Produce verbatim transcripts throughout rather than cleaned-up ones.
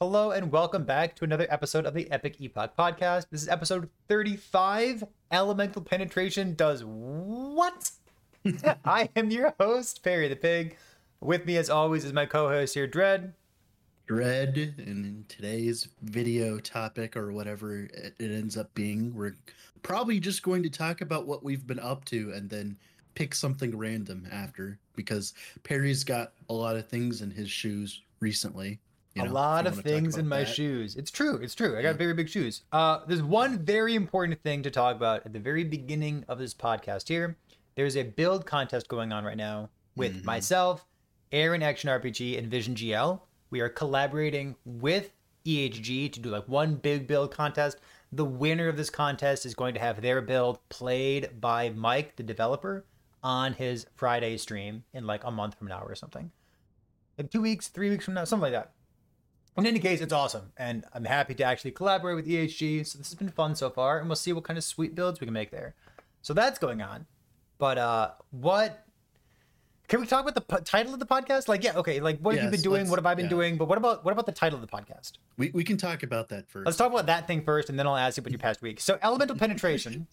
Hello and welcome back to another episode of the Epic Epoch Podcast. This is episode thirty-five, Elemental Penetration Does What? I am your host, Perry the Pig. With me, as always, is my co-host here, Dread. Dread, and in today's video topic, or whatever it ends up being, we're probably just going to talk about what we've been up to and then pick something random after, because Perry's got a lot of things in his shoes recently. You know, a lot of things in my that. shoes. It's true. It's true. I got yeah. very big shoes. Uh, there's one very important thing to talk about at the very beginning of this podcast here. There's a build contest going on right now with mm-hmm. myself, Aaron Action R P G, and Vision G L. We are collaborating with E H G to do like one big build contest. The winner of this contest is going to have their build played by Mike, the developer, on his Friday stream in like a month from now or something. Like two weeks, three weeks from now, something like that. In any case, it's awesome, and I'm happy to actually collaborate with E H G, so this has been fun so far, and we'll see what kind of sweet builds we can make there. So that's going on, but uh, what, can we talk about the po- title of the podcast? Like, yeah, okay, like, what yes, have you been doing, what have I been yeah. doing, but what about what about the title of the podcast? We we can talk about that first. Let's talk about that thing first, and then I'll ask you about your past week. So, Elemental Penetration,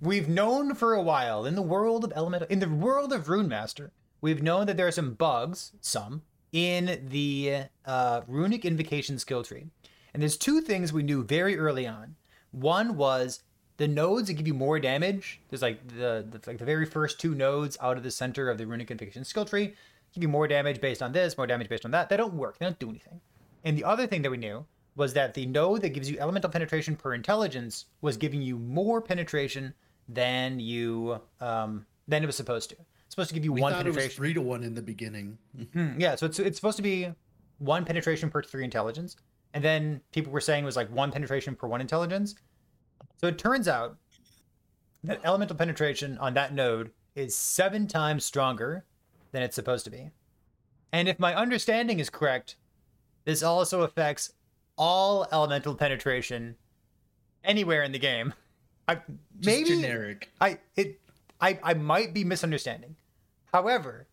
we've known for a while, in the world of Elemental, in the world of RuneMaster, we've known that there are some bugs, some, in the uh, Runic Invocation skill tree. And there's two things we knew very early on. One was the nodes that give you more damage. There's like the, the like the very first two nodes out of the center of the Runic Invocation skill tree give you more damage based on this, more damage based on that. They don't work. They don't do anything. And the other thing that we knew was that the node that gives you elemental penetration per intelligence was giving you more penetration than you um, than it was supposed to. It's supposed to give you we one penetration. We thought it was three to one in the beginning. Mm-hmm. Yeah, so it's it's supposed to be one penetration per three intelligence. And then people were saying it was like one penetration per one intelligence. So it turns out that elemental penetration on that node is seven times stronger than it's supposed to be. And if my understanding is correct, this also affects all elemental penetration anywhere in the game. I, maybe Just generic. I it I, I might be misunderstanding. However,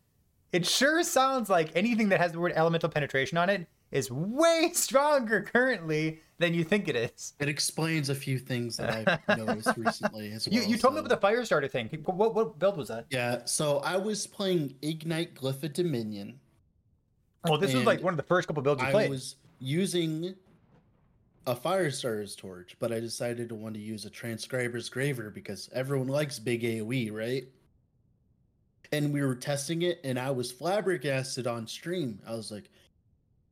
it sure sounds like anything that has the word elemental penetration on it is way stronger currently than you think it is. It explains a few things that I've noticed recently as well. You, you told so. me about the Firestarter thing. What, what build was that? Yeah, so I was playing Ignite Glyph of Dominion. Oh, this was like one of the first couple builds you I played. I was using a Firestar's torch, but I decided to want to use a Transcriber's graver because everyone likes big A O E, right? And we were testing it, and I was flabbergasted on stream. I was like,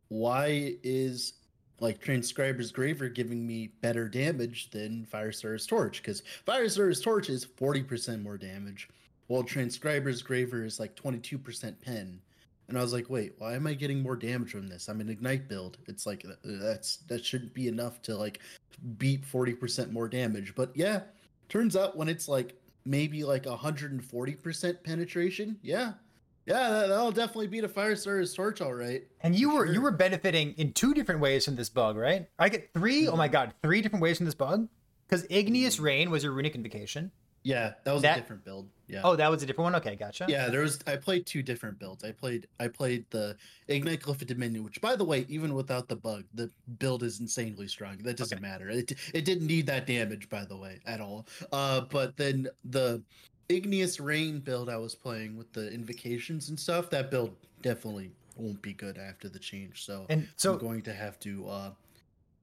why is like Transcriber's graver giving me better damage than Firestar's torch? Because Firestar's torch is forty percent more damage, while Transcriber's graver is like twenty-two percent pen. And I was like, wait, why am I getting more damage from this? I'm an Ignite build. It's like, that's that shouldn't be enough to like beat forty percent more damage. But yeah, turns out when it's like maybe like one hundred forty percent penetration, yeah. Yeah, that, that'll definitely beat a Firestar's torch, all right. And you were sure. you were benefiting in two different ways from this bug, right? I get three, mm-hmm. oh my god, three different ways from this bug? Because Igneous Rain was your Runic Invocation. Yeah, that was that, a different build. Yeah. Oh, that was a different one? Okay, gotcha. Yeah, there was I played two different builds. I played I played the Ignite Glyph of Dominion, which by the way, even without the bug, the build is insanely strong. That doesn't okay. matter. It it didn't need that damage, by the way, at all. Uh but then the Igneous Rain build I was playing with the invocations and stuff, that build definitely won't be good after the change. So, and so I'm going to have to uh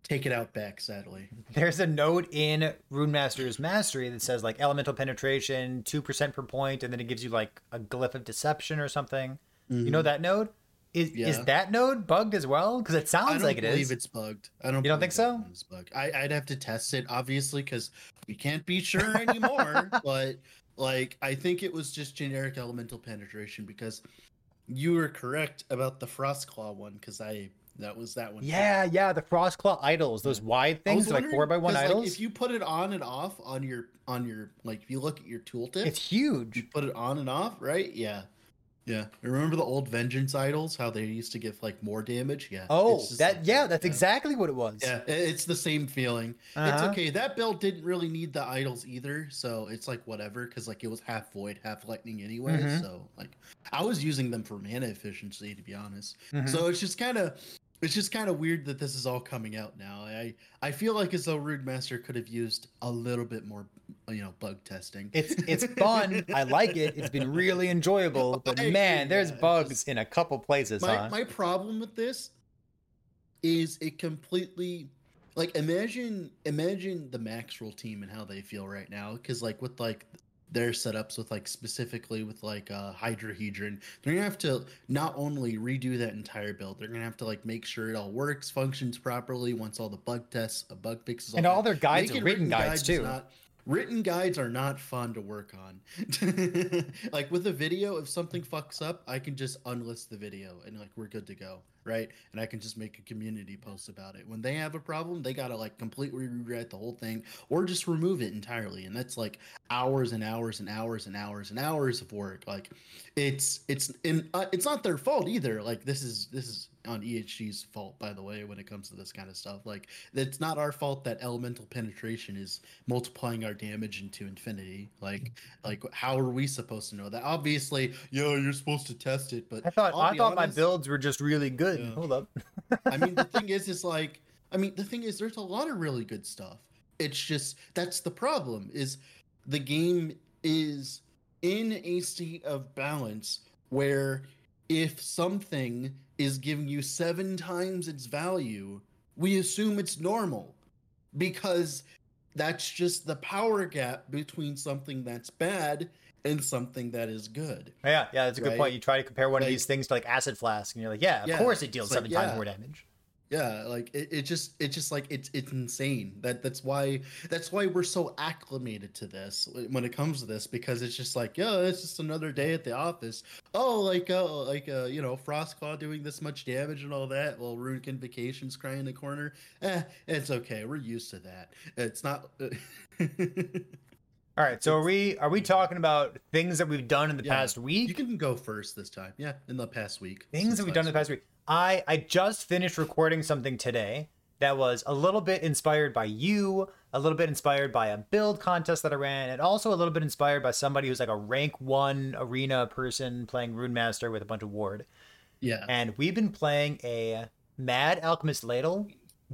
take it out back, sadly. There's a note in RuneMaster's Mastery that says like elemental penetration, two percent per point, and then it gives you like a glyph of deception or something. Mm-hmm. You know that node? Is yeah. is that node bugged as well? Because it sounds like it is. I don't believe it's bugged. I don't. You don't think so? It's bugged. I, I'd have to test it, obviously, because we can't be sure anymore. But like, I think it was just generic elemental penetration because you were correct about the Frostclaw one because I... That was that one. Yeah, yeah, the Frostclaw idols, those wide things, like four by one idols. Like, if you put it on and off on your on your like, if you look at your tooltip, it's huge. You put it on and off, right? Yeah, yeah. Remember the old Vengeance idols? How they used to give like more damage? Yeah. Oh, that like, yeah, that's yeah. exactly what it was. Yeah, it's the same feeling. Uh-huh. It's okay. That build didn't really need the idols either, so it's like whatever, because like it was half void, half lightning anyway. Mm-hmm. So like, I was using them for mana efficiency, to be honest. Mm-hmm. So it's just kind of. It's just kind of weird that this is all coming out now. I, I feel like as though RuneMaster could have used a little bit more, you know, bug testing. It's it's fun. I like it. It's been really enjoyable. But man, there's bugs just, in a couple places. My, huh? my problem with this is it completely, like, imagine imagine the Maxroll team and how they feel right now. Because like with like their setups with like specifically with like uh, Hydrohedron, they're gonna have to not only redo that entire build, they're gonna have to like make sure it all works, functions properly once all the bug tests, uh, bug fixes, all and that. All their guides Making are written, written guides, guides too. Not, written guides are not fun to work on. Like with a video, if something fucks up, I can just unlist the video and like we're good to go, right? And I can just make a community post about it. When they have a problem, they gotta like completely rewrite the whole thing or just remove it entirely. And that's like hours and hours and hours and hours and hours of work. Like it's it's and uh, it's not their fault either. Like this is this is on E H G's fault, by the way, when it comes to this kind of stuff. Like it's not our fault that Elemental Penetration is multiplying our damage into infinity. Like like how are we supposed to know that? Obviously, yo, you're supposed to test it, but I thought I thought honest, my builds were just really good. Yeah. Hold up. I mean, the thing is, is like, I mean, the thing is, there's a lot of really good stuff. It's just, that's the problem, is the game is in a state of balance where if something is giving you seven times its value, we assume it's normal because that's just the power gap between something that's bad and something that is good. Yeah, yeah, that's a good right? point. You try to compare one like, of these things to like Acid Flask, and you're like, yeah, of yeah, course it deals seven like, times yeah. more damage. Yeah, like it, it just, it's just like it's it's insane. That that's why that's why we're so acclimated to this when it comes to this, because it's just like, yeah, it's just another day at the office. Oh, like uh, like uh, you know, Frostclaw doing this much damage and all that. Well, Rune Convocation's crying in the corner. Eh, it's okay. We're used to that. It's not. All right, so are we are we talking about things that we've done in the yeah. past week? You can go first this time. Yeah, in the past week. Things that we've done in the past week. I, I just finished recording something today that was a little bit inspired by you, a little bit inspired by a build contest that I ran, and also a little bit inspired by somebody who's like a rank one arena person playing RuneMaster with a bunch of ward. Yeah. And we've been playing a Mad Alchemist Ladle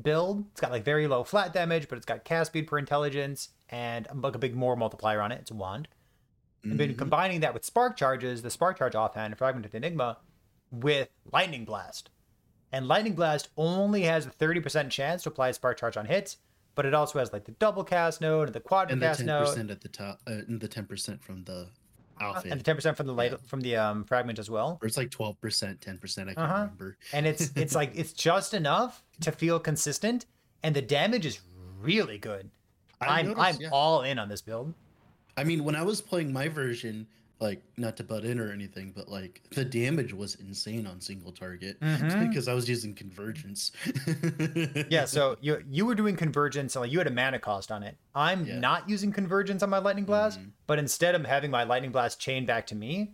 build. It's got like very low flat damage, but it's got cast speed per intelligence and like a big more multiplier on it. It's a wand. Mm-hmm. I've been combining that with spark charges, the spark charge offhand, Fragment of the Enigma, with Lightning Blast. And Lightning Blast only has a thirty percent chance to apply a spark charge on hits, but it also has like the double cast node and the quad and cast node. And the ten percent at the top, uh, and the ten percent from the outfit. And the ten percent from the light, yeah. from the um, fragment as well. Or it's like twelve percent, ten percent, I can't uh-huh. remember. And it's it's like, it's just enough to feel consistent, and the damage is really good. I I'm noticed, I'm yeah. all in on this build. I mean, when I was playing my version, like not to butt in or anything, but like the damage was insane on single target mm-hmm. because I was using Convergence. yeah, so you you were doing Convergence, and like you had a mana cost on it. I'm yeah. not using Convergence on my Lightning Blast, mm-hmm. but instead I'm having my Lightning Blast chain back to me,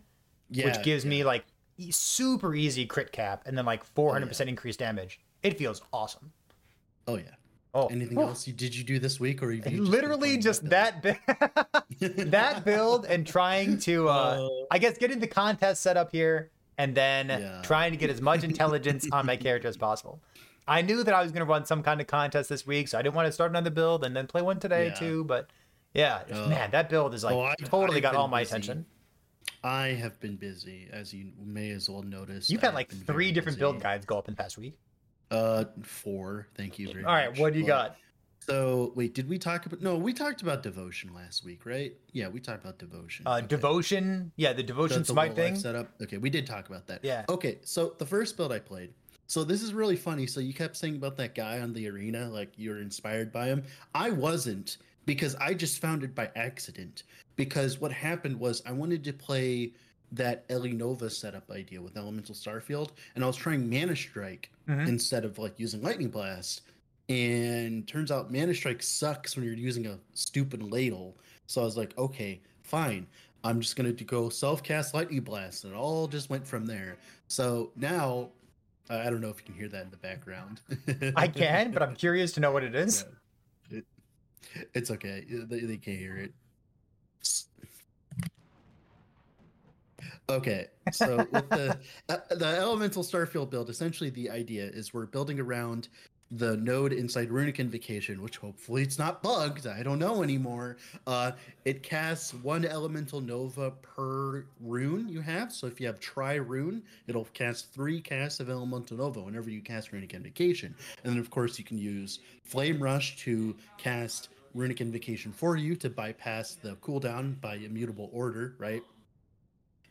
yeah, which gives yeah. me like e- super easy crit cap and then like four hundred percent oh, yeah. increased damage. It feels awesome. Oh yeah. Oh, anything oh. else you did you do this week, or you just literally just that build? that build and trying to, uh, I guess, get into contest set up here and then yeah. trying to get as much intelligence on my character as possible. I knew that I was going to run some kind of contest this week, so I didn't want to start another build and then play one today yeah. too. But yeah, uh, man, that build is like oh, I, totally I've got all my busy. attention. I have been busy, as you may as well notice. You've had like three different busy. build guides go up in the past week. Uh, four. Thank you very much. All right, much. what do you got? So, wait, did we talk about... No, we talked about Devotion last week, right? Yeah, we talked about Devotion. Uh, okay. Devotion. Yeah, the Devotion the, the Smite thing. Setup. Okay, we did talk about that. Yeah. Okay, so the first build I played... So this is really funny. So you kept saying about that guy on the arena, like you were inspired by him. I wasn't, because I just found it by accident. Because what happened was I wanted to play... that Ele Nova setup idea with Elemental Starfield, and I was trying Mana Strike mm-hmm. instead of like using Lightning Blast, and turns out Mana Strike sucks when you're using a stupid ladle. So I was like, okay, fine, I'm just gonna go self-cast Lightning Blast, and it all just went from there. So now, uh, I don't know if you can hear that in the background. I can, but I'm curious to know what it is. Yeah. It, it's okay, they, they can't hear it. Okay, so with the uh, the Elemental Starfield build, essentially the idea is we're building around the node inside Runic Invocation, which hopefully it's not bugged. I don't know anymore. Uh, it casts one Elemental Nova per rune you have. So if you have Tri-Rune, it'll cast three casts of Elemental Nova whenever you cast Runic Invocation. And then, of course, you can use Flame Rush to cast Runic Invocation for you to bypass the cooldown by Immutable Order, right?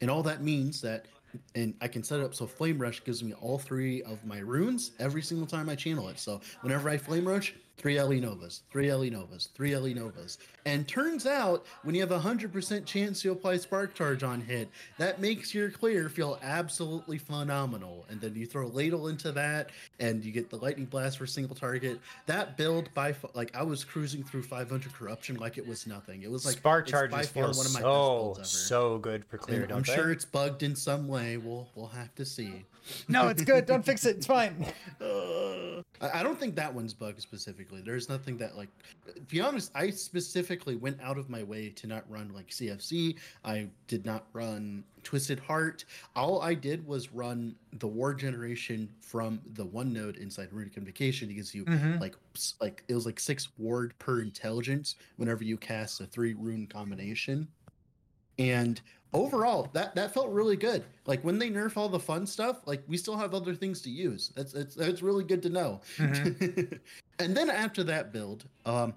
And all that means that, and I can set it up so Flame Rush gives me all three of my runes every single time I channel it. So whenever I Flame Rush, three Ele Novas, three Ele Novas, three Ele Novas. And turns out, when you have a one hundred percent chance you apply Spark Charge on hit, that makes your clear feel absolutely phenomenal. And then you throw Ladle into that, and you get the Lightning Blast for a single target. That build, by like I was cruising through five hundred Corruption like it was nothing. It was like, Spark Charge is by far one of my so, best builds ever. So good for clear, and don't I'm they? Sure it's bugged in some way. We'll, we'll have to see. No, it's good. Don't fix it. It's fine. Uh, I don't think that one's bugged specifically. There's nothing that, like, to be honest, I specifically went out of my way to not run like C F C. I did not run Twisted Heart. All I did was run the War Generation from the one node inside Runic Invocation. It gives you mm-hmm. like like it was like six ward per intelligence whenever you cast a three rune combination. And overall, that, that felt really good. Like, when they nerf all the fun stuff, like, we still have other things to use. That's that's, that's really good to know. Mm-hmm. And then after that build, um,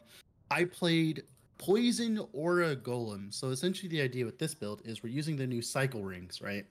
I played Poison Aura Golem. So essentially the idea with this build is we're using the new cycle rings, right?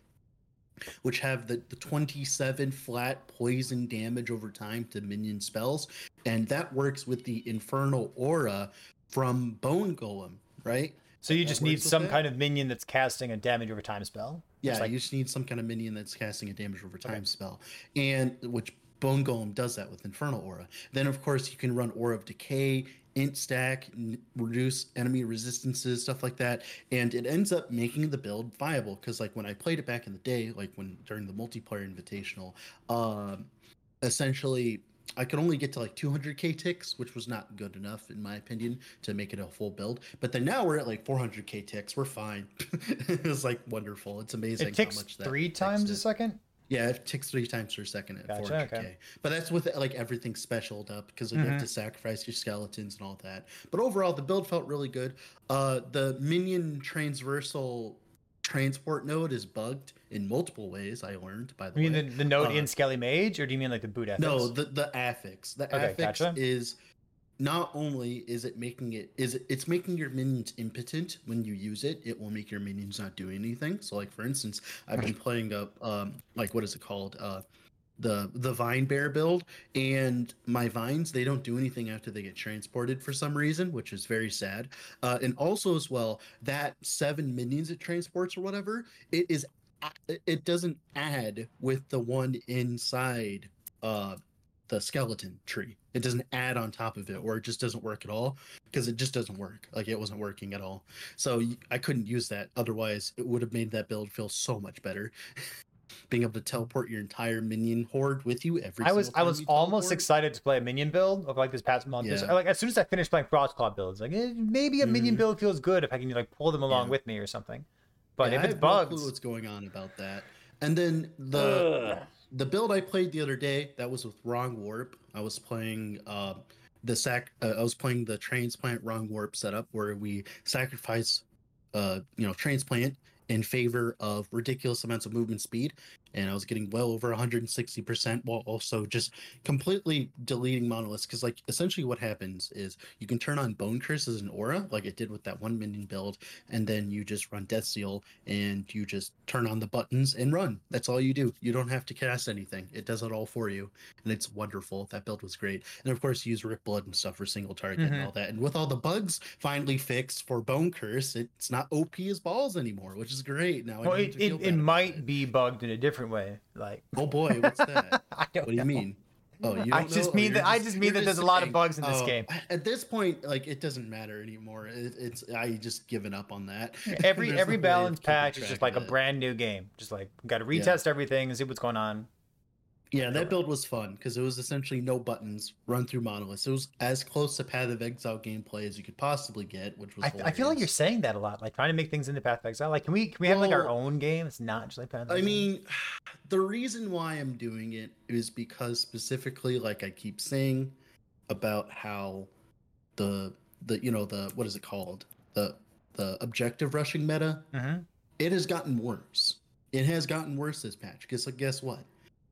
Which have the, the twenty-seven flat poison damage over time to minion spells. And that works with the Infernal Aura from Bone Golem, right? So you just need some kind of minion that's casting a damage over time spell? Yeah, like... you just need some kind of minion that's casting a damage over time okay. spell. And which Bone Golem does that with Infernal Aura. Then, of course, you can run Aura of Decay, Int Stack, n- reduce enemy resistances, stuff like that. And it ends up making the build viable. Because, like, when I played it back in the day, like, when during the multiplayer invitational, um, essentially... I could only get to like two hundred k ticks, which was not good enough, in my opinion, to make it a full build. But then now we're at like four hundred k ticks. We're fine. It's like wonderful. It's amazing it ticks how much that three times a second? Yeah, it ticks three times per second at gotcha, four hundred k. Okay. But that's with like everything specialed up because like, mm-hmm. you have to sacrifice your skeletons and all that. But overall, the build felt really good. Uh, the minion transversal transport node is bugged in multiple ways, I learned, by the way. You mean the, the node uh, in Skelly Mage, or do you mean like the boot affix? No, the, the affix. The okay, affix gotcha. Is not only is it making it is it, it's making your minions impotent when you use it. It will make your minions not do anything. So like for instance, I've been playing up um like what is it called? Uh the the vine bear build, and my vines, they don't do anything after they get transported for some reason, which is very sad. Uh and also as well, that seven minions it transports or whatever, it is it doesn't add with the one inside uh the skeleton tree. It doesn't add on top of it, or it just doesn't work at all because it just doesn't work. Like it wasn't working at all, so I couldn't use that. Otherwise it would have made that build feel so much better. Being able to teleport your entire minion horde with you every I was, single time. I was almost excited to play a minion build of like this past month. Yeah. Like as soon as I finished playing Frostclaw builds, like eh, maybe a mm. minion build feels good if I can like pull them along yeah. with me or something. But yeah, if it's I have bugs, no clue what's going on about that? And then the Ugh. the build I played the other day that was with Wrong Warp. I was playing. Uh, the sac. Uh, I was playing the transplant Wrong Warp setup where we sacrifice, uh, you know, transplant in favor of ridiculous amounts of movement speed, and I was getting well over one hundred sixty percent while also just completely deleting monoliths, because like essentially what happens is you can turn on Bone Curse as an aura like it did with that one minion build, and then you just run Death Seal and you just turn on the buttons and run. That's all you do. You don't have to cast anything. It does it all for you, and it's wonderful. That build was great. And of course you use Rip Blood and stuff for single target mm-hmm. and all that. And with all the bugs finally fixed for Bone Curse, it's not O P as balls anymore, which is Is great now. Well, I it it, it might it. be bugged in a different way. Like, oh boy, what's that? I don't what do you know. mean? Oh, you don't I just know? mean oh, that. Just, I just mean that there's saying, a lot of bugs in this oh, game. At this point, like it doesn't matter anymore. It, it's I just given up on that. Every every balance patch is just like a brand new game. Just like got to retest yeah. everything and see what's going on. Yeah, that build was fun because it was essentially no buttons, run through monoliths. It was as close to Path of Exile gameplay as you could possibly get, which was I, I feel like you're saying that a lot, like trying to make things into Path of Exile. Like, can we can we well, have like our own game? It's not just like Path of Exile. I mean, the reason why I'm doing it is because specifically, like I keep saying about how the the you know the what is it called the the objective rushing meta, mm-hmm. it has gotten worse. It has gotten worse this patch because like guess what.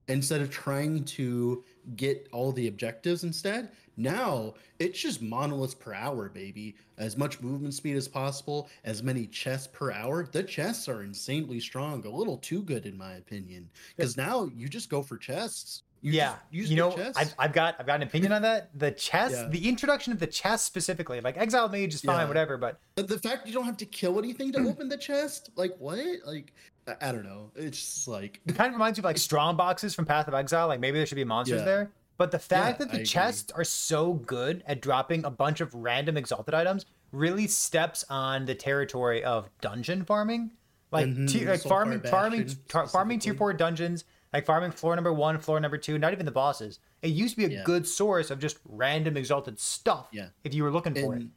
Instead of trying to get all the objectives instead, now it's just monoliths per hour, baby. As much movement speed as possible, as many chests per hour. The chests are insanely strong, a little too good in my opinion. Because now you just go for chests. You yeah, just, you, you know, I've, I've got I've got an opinion on that. The chest, yeah. the introduction of the chest specifically, like Exile Mage is fine, yeah. whatever, but... but the fact you don't have to kill anything to open the chest, like what? Like, I don't know. It's just like... It kind of reminds me of like strong boxes from Path of Exile, like maybe there should be monsters yeah. there, but the fact yeah, that the I chests agree. Are so good at dropping a bunch of random exalted items really steps on the territory of dungeon farming. Like, mm-hmm. t- like farming, farming, tar- farming tier four dungeons. Like farming floor number one, floor number two, not even the bosses. It used to be a yeah. good source of just random exalted stuff yeah. if you were looking for and, it.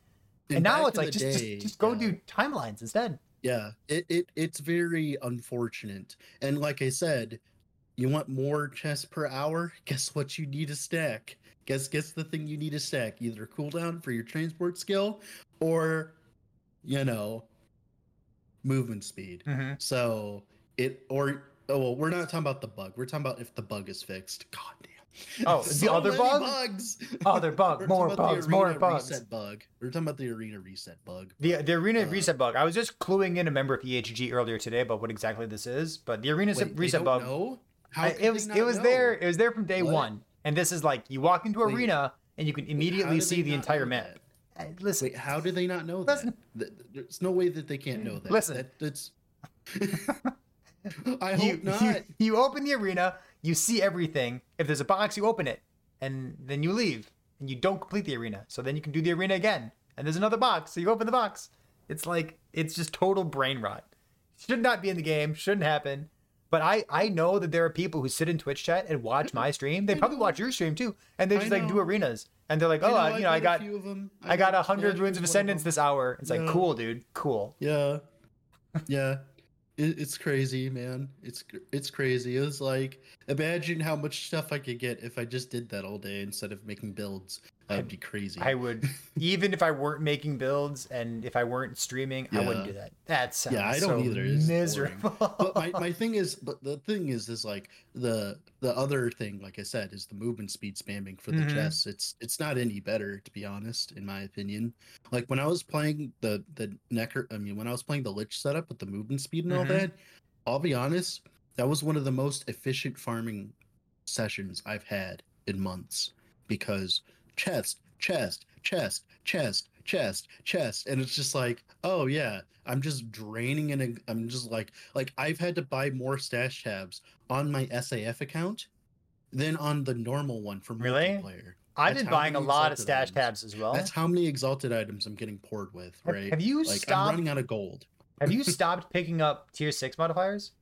And, and now it's like, just, day, just just go yeah. do timelines instead. Yeah, it, it it's very unfortunate. And like I said, you want more chests per hour? Guess what you need to stack? Guess, guess the thing you need to stack? Either cooldown for your transport skill or, you know, movement speed. Mm-hmm. So it... or. Oh, well, we're not talking about the bug. We're talking about if the bug is fixed. God damn. Oh, so the other bug? Bugs. Other bug. More bugs. More bugs. Reset bug. We're talking about the arena reset bug. The the arena uh, reset bug. I was just cluing in a member of E H G earlier today about what exactly this is, but the arena wait, reset bug. Know? How I, it was it was know? there. It was there from day what? one, and this is like you walk into wait, arena and you can immediately wait, see the entire map. That? Listen, wait, how do they not know listen. that? There's no way that they can't know that. Listen, that, that's. I hope you, not. You, you open the arena, you see everything. If there's a box, you open it, and then you leave, and you don't complete the arena. So then you can do the arena again, and there's another box, so you open the box. It's like, it's just total brain rot. Should not be in the game, shouldn't happen. But I, I know that there are people who sit in Twitch chat and watch my stream. They probably watch your stream too, and they just like do arenas. And they're like, oh, I know, uh, you know, I got, I, I got a hundred runes of ascendance this hour. It's yeah. like, cool, dude, cool. Yeah, yeah. It's crazy, man. It's it's crazy. It was like, imagine how much stuff I could get if I just did that all day instead of making builds. That'd I'd, be crazy. I would, even if I weren't making builds and if I weren't streaming, yeah. I wouldn't do that. That sounds yeah, I don't so either. It's miserable. Boring. But my, my thing is, but the thing is, is like the the other thing, like I said, is the movement speed spamming for the mm-hmm. chests. It's it's not any better, to be honest, in my opinion. Like when I was playing the the necker, I mean, when I was playing the Lich setup with the movement speed and mm-hmm. all that, I'll be honest, that was one of the most efficient farming sessions I've had in months because. Chest, chest, chest, chest, chest, chest, and it's just like, oh yeah, I'm just draining, and I'm just like, like I've had to buy more stash tabs on my S A F account than on the normal one for multiplayer. Really? I've been buying a lot of stash tabs as well. That's how many exalted items I'm getting poured with, right? Have you like, stopped? I'm running out of gold. Have you stopped picking up tier six modifiers?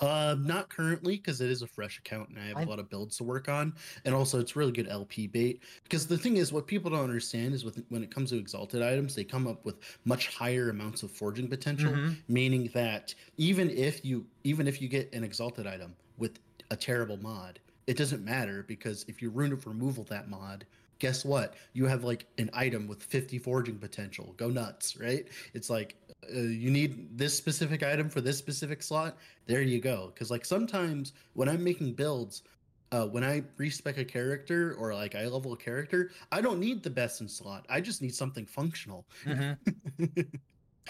Uh, not currently, because it is a fresh account and I have I... a lot of builds to work on, and also it's really good L P bait. Because the thing is, what people don't understand is with when it comes to exalted items, they come up with much higher amounts of forging potential, mm-hmm. meaning that even if you even if you get an exalted item with a terrible mod, it doesn't matter because if you ruin it for removal that mod, guess what? You have like an item with fifty forging potential. Go nuts, right? It's like. Uh, you need this specific item for this specific slot. There you go. Because like sometimes when I'm making builds, uh, when I respec a character or like I level a character, I don't need the best in slot. I just need something functional. Mm-hmm.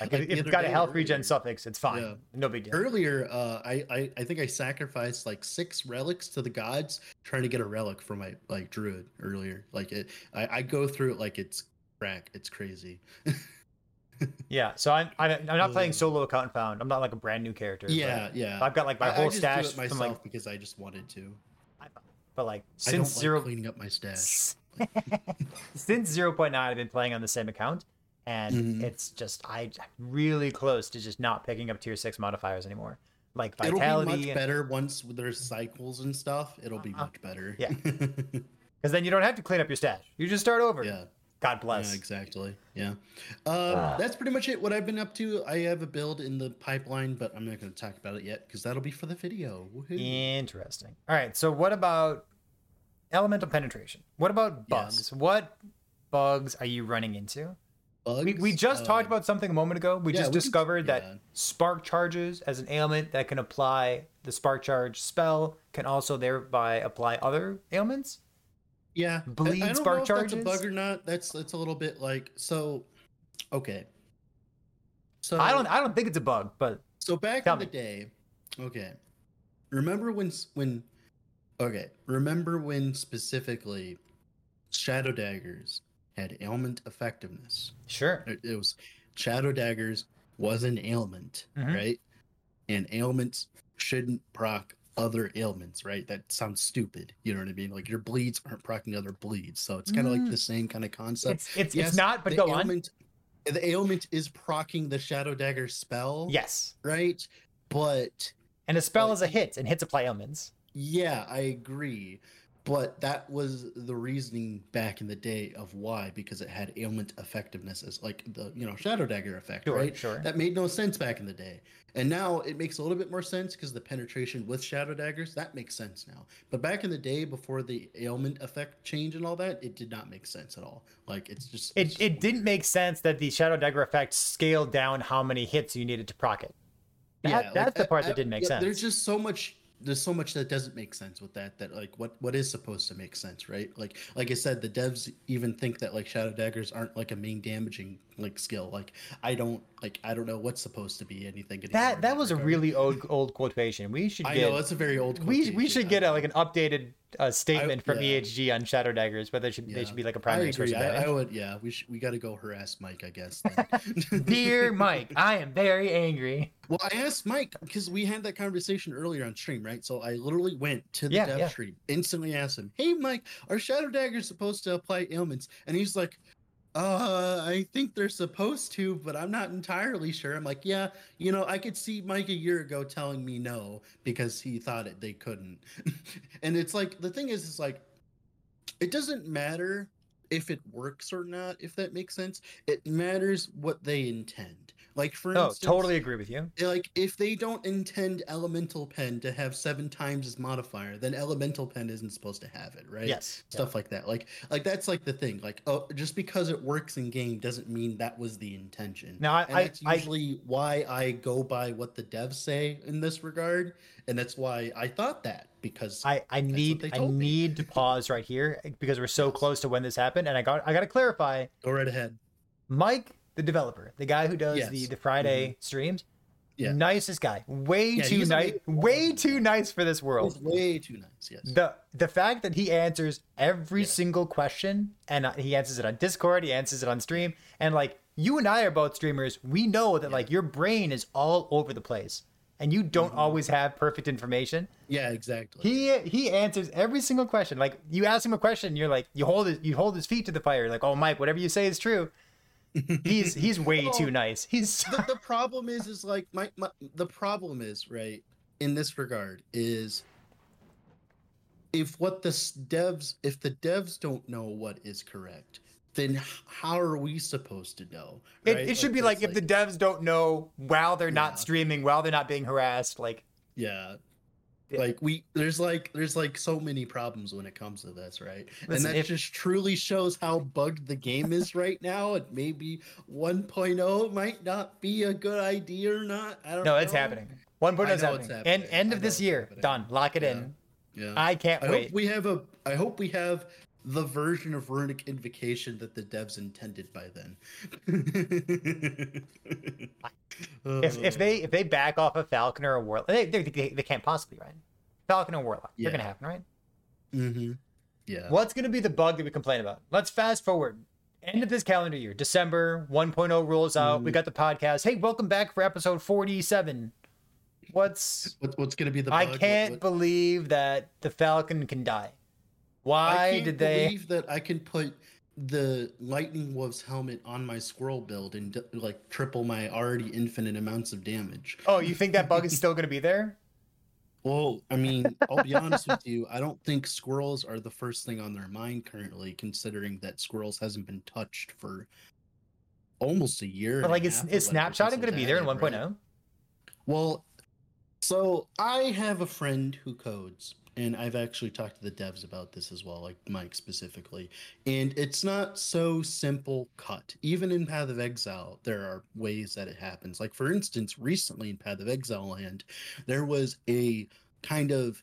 like like if you've got a health earlier. Regen suffix, it's fine. Yeah. No big deal. Earlier, uh, I, I I think I sacrificed like six relics to the gods trying to get a relic for my like druid earlier. Like it, I, I go through it like it's crack. It's crazy. Yeah, so I'm I'm not playing solo account and found. I'm not like a brand new character. Yeah, yeah. I've got like my I, whole I just stash do it myself from like, because I just wanted to. But like since I don't like zero cleaning up my stash. Since zero point nine, I've been playing on the same account, and mm-hmm. it's just I I'm really close to just not picking up tier six modifiers anymore. like vitality. It'll be much better once there's cycles and stuff. It'll be uh-huh. much better. Yeah. Because then you don't have to clean up your stash. You just start over. Yeah. God bless. Yeah, exactly. Yeah. Uh, uh, that's pretty much it. What I've been up to. I have a build in the pipeline, but I'm not going to talk about it yet because that'll be for the video. Woohoo. Interesting. All right. So what about Elemental Penetration? What about bugs? Yes. What bugs are you running into? Bugs? We, we just uh, talked about something a moment ago. We yeah, just we discovered could, yeah. that Spark Charges as an ailment that can apply the Spark Charge spell can also thereby apply other ailments. Yeah, bleed I, I don't spark know if charges. That's a bug or not? That's it's a little bit like so. Okay. So I don't I don't think it's a bug, but so back in me. the day, okay. Remember when when, okay. Remember when specifically, Shadow Daggers had ailment effectiveness. Sure. It, it was Shadow Daggers was an ailment, mm-hmm. right? And ailments shouldn't proc other ailments, right? That sounds stupid. You know what I mean? Like your bleeds aren't proccing other bleeds. So it's kind of mm. like the same kind of concept. It's, it's, yes, it's not, but go ailment, on. The ailment is proccing the Shadow Dagger spell. Yes. Right? But... And a spell like, is a hit, and hits apply ailments. Yeah, I agree. But that was the reasoning back in the day of why, because it had ailment effectiveness as like the, you know, Shadow Dagger effect, sure, right? Sure. That made no sense back in the day. And now it makes a little bit more sense because the penetration with Shadow Daggers, that makes sense now. But back in the day, before the ailment effect change and all that, it did not make sense at all. Like it's just... It, it's just it weird. Didn't make sense that the Shadow Dagger effect scaled down how many hits you needed to proc it. That, yeah, that's like, the part I, that didn't make yeah, sense. There's just so much... There's so much that doesn't make sense with that, that like what, what is supposed to make sense, right? Like, like I said, the devs even think that like Shadow Daggers aren't like a main damaging like skill. Like I don't, like, I don't know what's supposed to be anything. That, that was a really old, old quotation. We should, get, I know that's a very old quotation. We, we should get a, like an updated uh, statement I, from yeah. E H G on Shadow Daggers, whether they should, yeah. they should be like a primary source. I, I would, yeah, we should, we got to go harass Mike, I guess. Dear Mike, I am very angry. Well, I asked Mike because we had that conversation earlier on stream, right? So I literally went to the yeah, dev yeah. stream, instantly asked him, "Hey, Mike, are Shadow Daggers supposed to apply ailments?" And he's like, "Uh, I think they're supposed to, but I'm not entirely sure." I'm like, "Yeah, you know, I could see Mike a year ago telling me no because he thought it they couldn't." And it's like the thing is, is like it doesn't matter if it works or not, if that makes sense. It matters what they intend. Like for oh, instance, totally agree with you. Like if they don't intend Elemental Pen to have seven times its modifier, then Elemental Pen isn't supposed to have it, right? Yes. Stuff yeah. like that. Like like that's like the thing. Like oh, just because it works in game doesn't mean that was the intention. Now I, and that's I, usually I, why I go by what the devs say in this regard, and that's why I thought that because I I need I need to pause right here because we're so close to when this happened, and I got I got to clarify. Go right ahead, Mike. The developer, the guy who does yes. the, the Friday mm-hmm. streams, yeah. nicest guy, way yeah, too nice, way too nice for this world. He's way too nice. Yes. The the fact that he answers every yes. single question, and he answers it on Discord, he answers it on stream, and like you and I are both streamers, we know that yeah. like your brain is all over the place, and you don't mm-hmm. always have perfect information. Yeah, exactly. He he answers every single question. Like you ask him a question, you're like you hold it, you hold his feet to the fire. Like, oh, Mike, whatever you say is true. he's he's way well, too nice. He's so... the, the problem is is like my, my the problem is right in this regard is if what the devs if the devs don't know what is correct, then how are we supposed to know? Right? It, it like, should be like if like, the devs don't know while they're yeah. not streaming, while they're not being harassed, like yeah. Like we there's like there's like so many problems when it comes to this, right? Listen, and that if, just truly shows how bugged the game is right now. And maybe one point oh might not be a good idea or not. I don't no, know. No, it's happening. one point oh is happening. happening. And end of this year. Done. Lock it yeah. in. Yeah. I can't I wait. Hope we have a I hope we have the version of Runic Invocation that the devs intended by then. if if they if they back off a Falcon or a Warlock, they they, they, they can't possibly, right? Falcon or Warlock, yeah. they're gonna happen, right? Mm-hmm. Yeah. What's gonna be the bug that we complain about? Let's fast forward. End of this calendar year, December one point oh rolls out. Mm-hmm. We got the podcast. Hey, welcome back for episode forty-seven. What's what, what's gonna be the? Bug? I can't what, what... believe that the Falcon can die. Why I can't did they believe that I can put the Lightning Wolf's helmet on my squirrel build and like triple my already infinite amounts of damage. Oh, you think that bug is still going to be there? Well, I mean, I'll be honest with you. I don't think squirrels are the first thing on their mind currently, considering that squirrels hasn't been touched for almost a year. But like, is is snapshotting going to be there in one point oh? Well, so I have a friend who codes, and I've actually talked to the devs about this as well, like Mike specifically. And it's not so simple cut. Even in Path of Exile, there are ways that it happens. Like, for instance, recently in Path of Exile Land, there was a kind of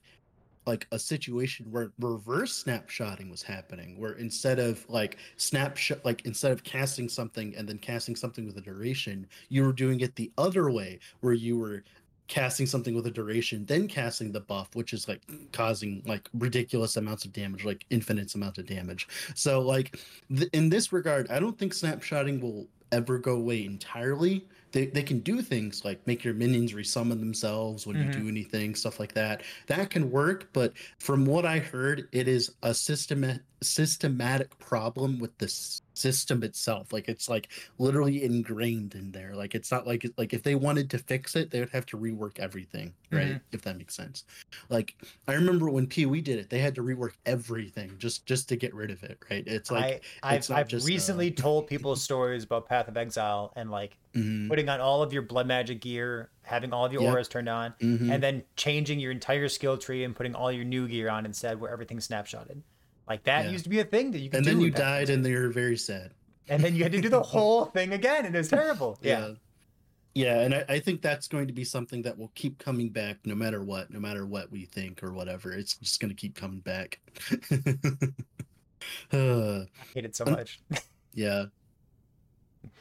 like a situation where reverse snapshotting was happening, where instead of like snapshot, like instead of casting something and then casting something with a duration, you were doing it the other way, where you were casting something with a duration, then casting the buff, which is like causing like ridiculous amounts of damage, like infinite amounts of damage. So like th- in this regard, I don't think snapshotting will ever go away entirely. They they can do things like make your minions resummon themselves when mm-hmm. you do anything, stuff like that. That can work, but from what I heard, it is a system systematic problem with the system itself. Like it's like literally ingrained in there. Like it's not like like if they wanted to fix it, they would have to rework everything, right? Mm-hmm. If that makes sense. Like I remember when P O E did it, they had to rework everything just just to get rid of it, right? It's like I, it's I've, I've just, recently uh... told people stories about Path of Exile and like mm-hmm. putting on all of your blood magic gear, having all of your yep. auras turned on, mm-hmm. and then changing your entire skill tree and putting all your new gear on instead, where everything's snapshotted. Like that yeah. used to be a thing that you could do. And then you died and they were very sad. And then you had to do the whole thing again, and it was terrible. Yeah. Yeah, yeah and I, I think that's going to be something that will keep coming back no matter what, no matter what we think or whatever. It's just going to keep coming back. uh, I hate it so much. Yeah.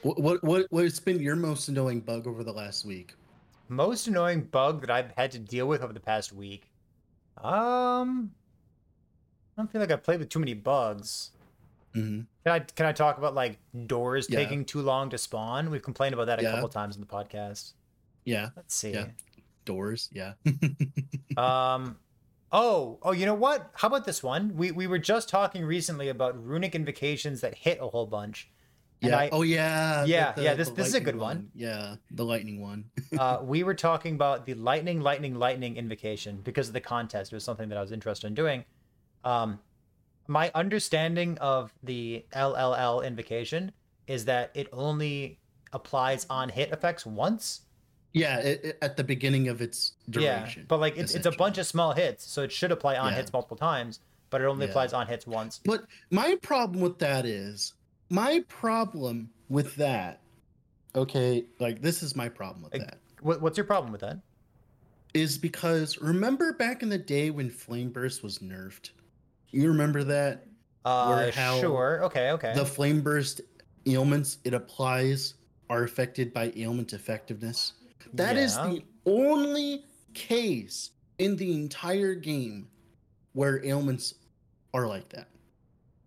What, what, what, what's been your most annoying bug over the last week? Most annoying bug that I've had to deal with over the past week? Um... I don't feel like I've played with too many bugs. Mm-hmm. Can I can I talk about like doors yeah. taking too long to spawn? We've complained about that a yeah. couple times in the podcast. Yeah. Let's see. Yeah. Doors. Yeah. um. Oh. Oh. You know what? How about this one? We we were just talking recently about runic invocations that hit a whole bunch. And yeah. I, oh yeah. Yeah. The, yeah. This this is a good one. one. Yeah. The lightning one. uh, we were talking about the lightning, lightning, lightning invocation because of the contest. It was something that I was interested in doing. Um, my understanding of the L L L invocation is that it only applies on hit effects once. Yeah, it, it, at the beginning of its duration. Yeah, but like it's it's a bunch of small hits, so it should apply on yeah. hits multiple times, but it only yeah. applies on hits once. But my problem with that is, my problem with that, okay, like this is my problem with that. What's your problem with that? Is because remember back in the day when Flame Burst was nerfed? You remember that? Uh, sure. Okay, okay. The Flame Burst ailments it applies are affected by ailment effectiveness. That yeah. is the only case in the entire game where ailments are like that.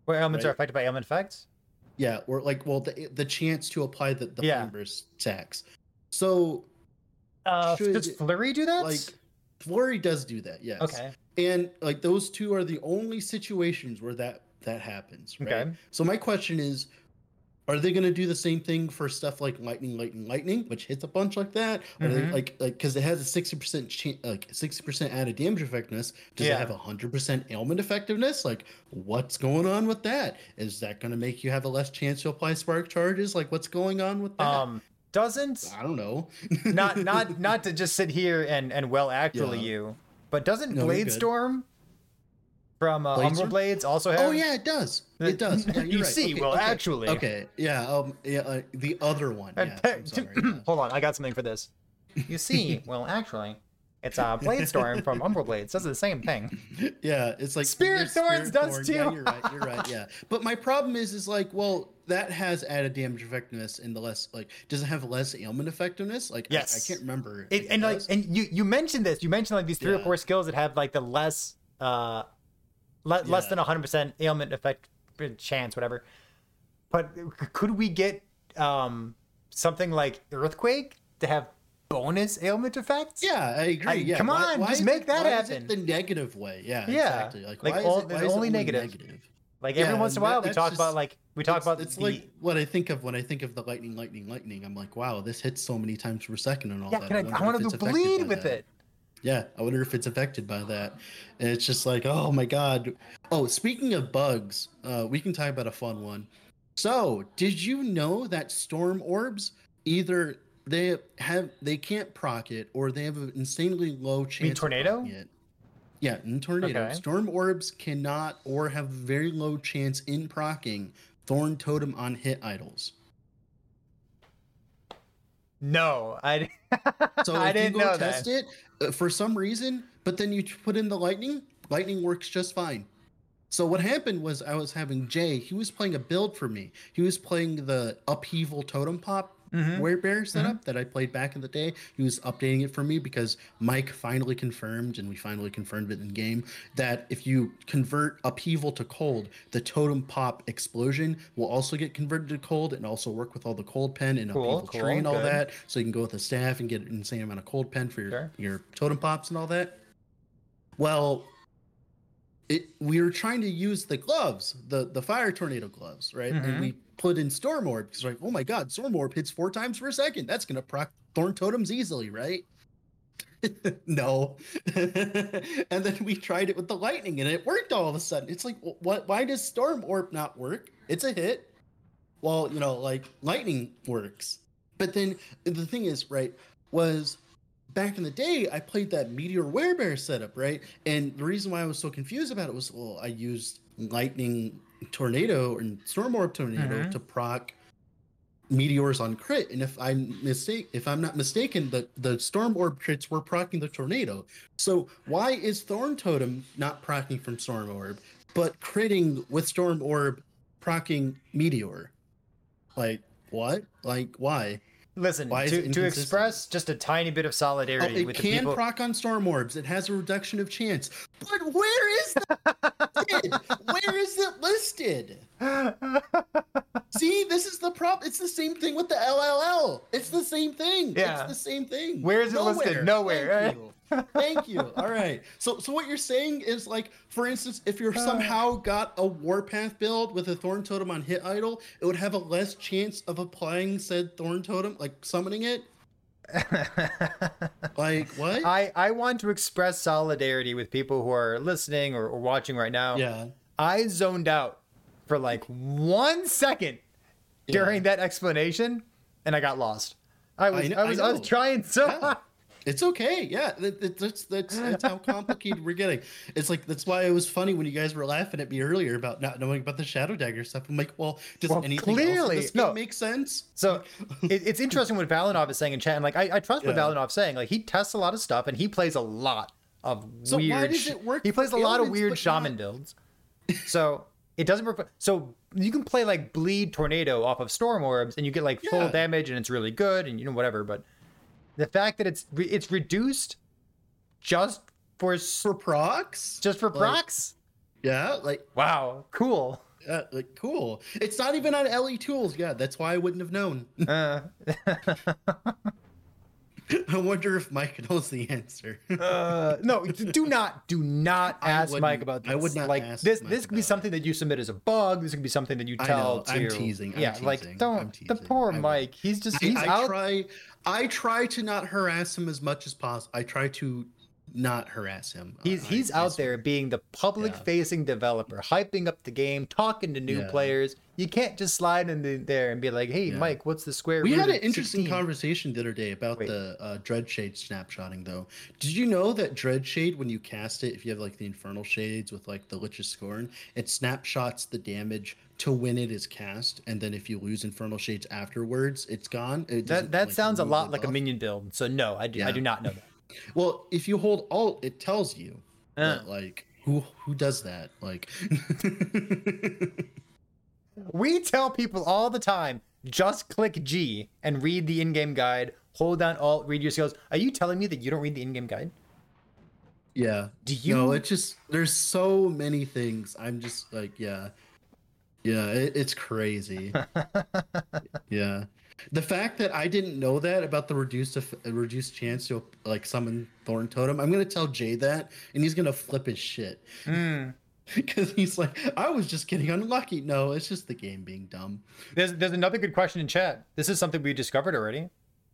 Where ailments right? are affected by ailment effects? Yeah, or like, well, the the chance to apply the, the yeah. Flame Burst tax. So... Uh, should, does Flurry do that? Like, Flurry does do that, yes. Okay. And like those two are the only situations where that that happens, right? Okay. So my question is, are they going to do the same thing for stuff like lightning, lightning, lightning, which hits a bunch like that? Mm-hmm. Or they, like like because it has a sixty percent ch- like sixty percent added damage effectiveness. Does yeah. it have a hundred percent ailment effectiveness? Like what's going on with that? Is that going to make you have a less chance to apply spark charges? Like what's going on with that? Um, doesn't I don't know. not not not to just sit here and and well actually yeah. you. But doesn't no, Bladestorm from uh, Umbral Blades also have? Oh yeah, it does. The... It does. Yeah, you right. see, okay, well, okay. actually, okay, yeah, um, yeah, uh, the other one. Yeah, I'm sorry, yeah. Hold on, I got something for this. You see, well, actually, it's a uh, Bladestorm from Umbral Blades. Does the same thing. Yeah, it's like Spirit Thorns does too. Yeah, you're right. You're right. Yeah, but my problem is, is like, well. That has added damage effectiveness in the less, like, does it have less ailment effectiveness? Like, yes. I, I can't remember. It, and, it like, and you, you mentioned this. You mentioned, like, these three yeah. or four skills that have, like, the less, uh, le- yeah. less than one hundred percent ailment effect chance, whatever. But could we get um, something like Earthquake to have bonus ailment effects? Yeah, I agree. I, yeah. Come why, on, why just make it, that why happen. Is it the negative way. Yeah, yeah. exactly. Like, like why all, is it, why is only, only negative. negative? Like yeah, every once in a while, that, we talk just, about like we talk it's, about it's the, like what I think of when I think of the lightning, lightning, lightning. I'm like, wow, this hits so many times per second and all yeah, that. Can I, I, I want to do bleed with that. it. Yeah, I wonder if it's affected by that. And it's just like, oh my god. Oh, speaking of bugs, uh, we can talk about a fun one. So, did you know that storm orbs either they have they can't proc it or they have an insanely low chance? In tornado. Of Yeah, in Tornado. Okay. Storm Orbs cannot or have very low chance in proccing Thorn Totem on hit idols. No, I, so I didn't know that. So if you go test that. it, uh, for some reason, but then you put in the Lightning, Lightning works just fine. So what happened was I was having Jay, he was playing a build for me. He was playing the Upheaval Totem Pop Mm-hmm. Werebear setup mm-hmm. that I played back in the day. He was updating it for me because Mike finally confirmed, and we finally confirmed it in game, that if you convert upheaval to cold, the totem pop explosion will also get converted to cold and also work with all the cold pen and cool, upheaval cool, tree and all good. that. So you can go with a staff and get an insane amount of cold pen for your, sure. your totem pops and all that. Well, it, we were trying to use the gloves, the, the fire tornado gloves, right? Mm-hmm. And we put in Storm Orb because like, oh my god, Storm Orb hits four times per second. That's gonna proc Thorn Totems easily, right? No. And then we tried it with the lightning and it worked all of a sudden. It's like, what? Why does Storm Orb not work? It's a hit. Well, you know, like lightning works. But then the thing is, right, was back in the day, I played that Meteor Werebear setup, right? And the reason why I was so confused about it was, well, I used lightning tornado and storm orb tornado mm-hmm. to proc meteors on crit, and if i'm mistake if i'm not mistaken the the storm orb crits were procking the tornado. So why is thorn totem not procking from storm orb but critting with storm orb procking meteor? Like what? Like why? Listen, to, to express just a tiny bit of solidarity oh, with the people. It can proc on storm orbs. It has a reduction of chance. But where is that? Where is it listed? See, this is the problem. It's the same thing with the L L L. It's the same thing. Yeah. It's the same thing. Where is it Nowhere. listed? Nowhere. Thank you. Thank you. All right. So, so what you're saying is, like, for instance, if you're somehow got a Warpath build with a Thorn Totem on Hit Idol, it would have a less chance of applying said Thorn Totem, like summoning it. Like what? I, I want to express solidarity with people who are listening or, or watching right now. Yeah. I zoned out for like one second yeah. during that explanation, and I got lost. I was I, know, I, was, I, I was trying so yeah. hard. It's okay. Yeah, that, that's that's that's how complicated we're getting. It's like that's why it was funny when you guys were laughing at me earlier about not knowing about the Shadow Dagger stuff. I'm like, well, does well, anything clearly, else no. make sense? So it, it's interesting what Valinov is saying in chat. And like I, I trust yeah. what Valinov's saying. Like he tests a lot of stuff and he plays a lot of so weird. So why does it work? He plays a lot of weird shaman not... builds. So. It doesn't work. So you can play like bleed tornado off of storm orbs and you get like yeah. full damage and it's really good and you know, whatever. But the fact that it's, re- it's reduced just for, for procs, just for like, procs. Yeah. Like, wow. Cool. Yeah, like cool. It's not even on L E tools. Yeah. That's why I wouldn't have known. uh. I wonder if Mike knows the answer. uh, no, do not, do not ask Mike about this. I would not like, ask this. Mike this could be something it. that you submit as a bug. This could be something that you tell. I know, I'm to, teasing. I'm yeah, teasing, like don't. Teasing, the poor Mike. He's just. He's I, I out. try. I try to not harass him as much as possible. I try to not harass him. He's uh, he's I, out there being the public-facing yeah. developer, hyping up the game, talking to new yeah. players. You can't just slide in there and be like, hey, yeah. Mike, what's the square we root We had an interesting sixteen? Conversation the other day about Wait. the uh, Dread Shade snapshotting, though. Did you know that Dread Shade, when you cast it, if you have, like, the Infernal Shades with, like, the Lich's Scorn, it snapshots the damage to when it is cast, and then if you lose Infernal Shades afterwards, it's gone. It that that like, sounds a lot like off. a minion build, so no, I do, yeah. I do not know that. Well, if you hold Alt, it tells you, uh. that, like, who who does that? Like... We tell people all the time, just click G and read the in-game guide. Hold down Alt, read your skills. Are you telling me that you don't read the in-game guide? Yeah. Do you? No, it's just, there's so many things. I'm just like, yeah. Yeah, it, it's crazy. Yeah. The fact that I didn't know that about the reduced reduced chance to, like, summon Thorn Totem, I'm going to tell Jay that, and he's going to flip his shit. Mm. Because he's like, I was just getting unlucky. No, it's just the game being dumb. There's there's another good question in chat. This is something we discovered already.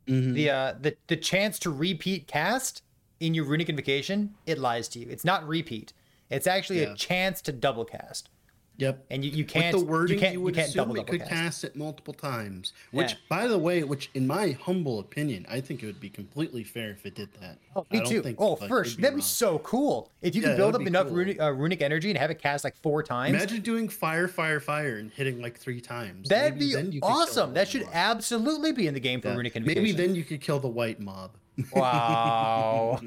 Mm-hmm. The uh the, the chance to repeat cast in your runic invocation, it lies to you. It's not repeat. It's actually yeah. a chance to double cast. Yep. And you, you can't With the wording you, can't, you would you can't assume double, double it could cast. cast it multiple times. Which yeah. by the way, which in my humble opinion, I think it would be completely fair if it did that. Oh, me I don't too. Think, oh, like, first that'd be wrong. So cool. If you yeah, can build up enough cool. runic, uh, runic energy and have it cast like four times. Imagine doing fire, fire, fire and hitting like three times. That'd maybe be awesome. That should mob. absolutely be in the game for yeah. runic invocation. Maybe then you could kill the white mob. Wow.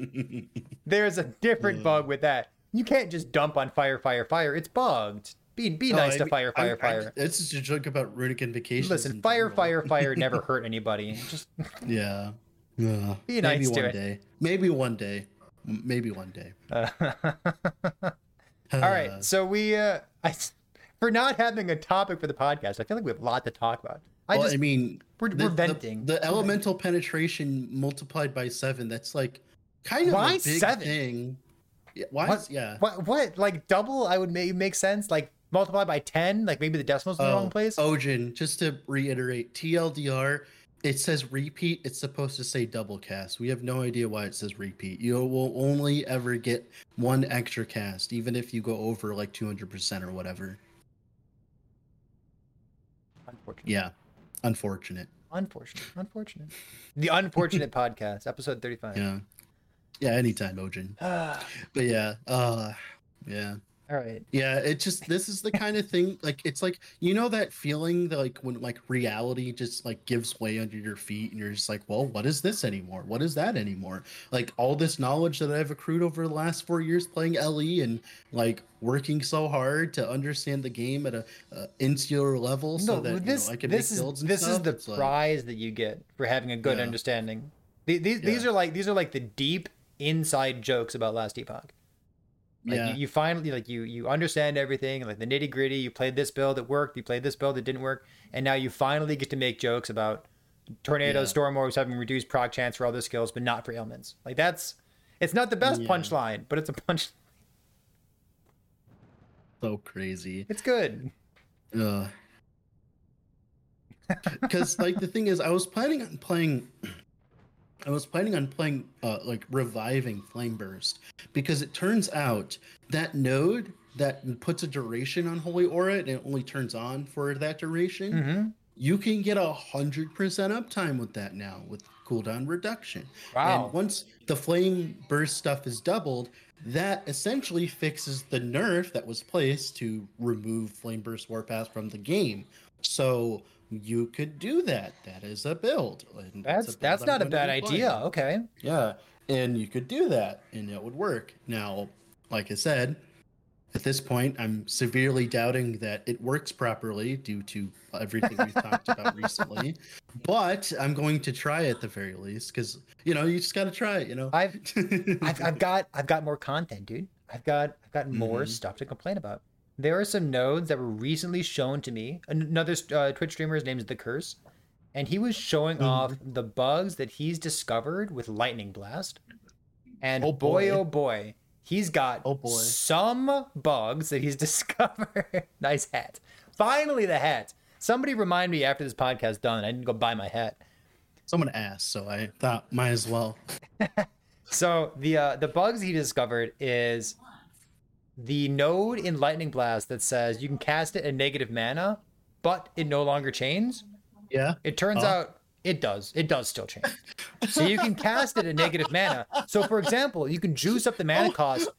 There's a different yeah. bug with that. You can't just dump on fire, fire, fire. It's bugged. Be be nice oh, I, to fire, fire, I, fire. I, I, this is a joke about runic invocations. Listen, fire, fire, fire never hurt anybody. Just yeah. Uh, be nice maybe to one it. Day. Maybe one day. Maybe one day. Uh, All right. So we uh, I for not having a topic for the podcast, I feel like we have a lot to talk about. I well, just I mean we're, the, we're venting. The, the elemental penetration multiplied by seven. That's like kind of Why a big seven? Thing. Why? What? Yeah. What? What? Like double? I would make make sense. Like. Multiply by ten, like maybe the decimal's in oh, the wrong place. Ojin, just to reiterate, T L D R, it says repeat. It's supposed to say double cast. We have no idea why it says repeat. You will only ever get one extra cast, even if you go over like two hundred percent or whatever. Unfortunate. Yeah. Unfortunate. Unfortunate. Unfortunate. The Unfortunate Podcast, episode thirty-five. Yeah. Yeah, anytime, Ojin. But yeah. Uh, yeah. All right. Yeah, it just this is the kind of thing like it's like you know that feeling that like when like reality just like gives way under your feet and you're just like, well, what is this anymore? What is that anymore? Like all this knowledge that I've accrued over the last four years playing L E and like working so hard to understand the game at a uh, insular level so no, that this, you know, I can this make builds is, and this stuff. This is the it's prize like, that you get for having a good yeah. understanding. These these, yeah. these are like these are like the deep inside jokes about Last Epoch. Like yeah. you, you finally like you you understand everything, like the nitty gritty. You played this build that worked, you played this build that didn't work, and now you finally get to make jokes about tornadoes, yeah. storm orbs having reduced proc chance for all the skills, but not for ailments. Like that's it's not the best yeah. punchline, but it's a punchline. So crazy. It's good. Uh because like the thing is, I was planning on playing. I was planning on playing, uh, like, reviving Flame Burst, because it turns out that node that puts a duration on Holy Aura and it only turns on for that duration, mm-hmm. you can get one hundred percent uptime with that now, with cooldown reduction. Wow. And once the Flame Burst stuff is doubled, that essentially fixes the nerf that was placed to remove Flame Burst Warpath from the game. So... you could do that. That is a build. And that's that's, a build that's not a bad idea. Okay. Yeah. And you could do that and it would work. Now, like I said, at this point, I'm severely doubting that it works properly due to everything we've talked about recently. But I'm going to try at the very least because, you know, you just got to try it, you know. I've, I've I've got I've got more content, dude. I've got I've got more mm-hmm. stuff to complain about. There are some nodes that were recently shown to me. Another uh, Twitch streamer's name is The Curse, and he was showing mm-hmm. off the bugs that he's discovered with Lightning Blast. And oh boy, boy oh boy, he's got oh boy. some bugs that he's discovered. Nice hat. Finally, the hat. Somebody remind me after this podcast done. I didn't go buy my hat. Someone asked, so I thought might as well. So the uh, the bugs he discovered is... the node in Lightning Blast that says you can cast it at negative mana, but it no longer chains. Yeah. It turns uh. out it does. It does still chain. So you can cast it at negative mana. So for example, you can juice up the mana cost.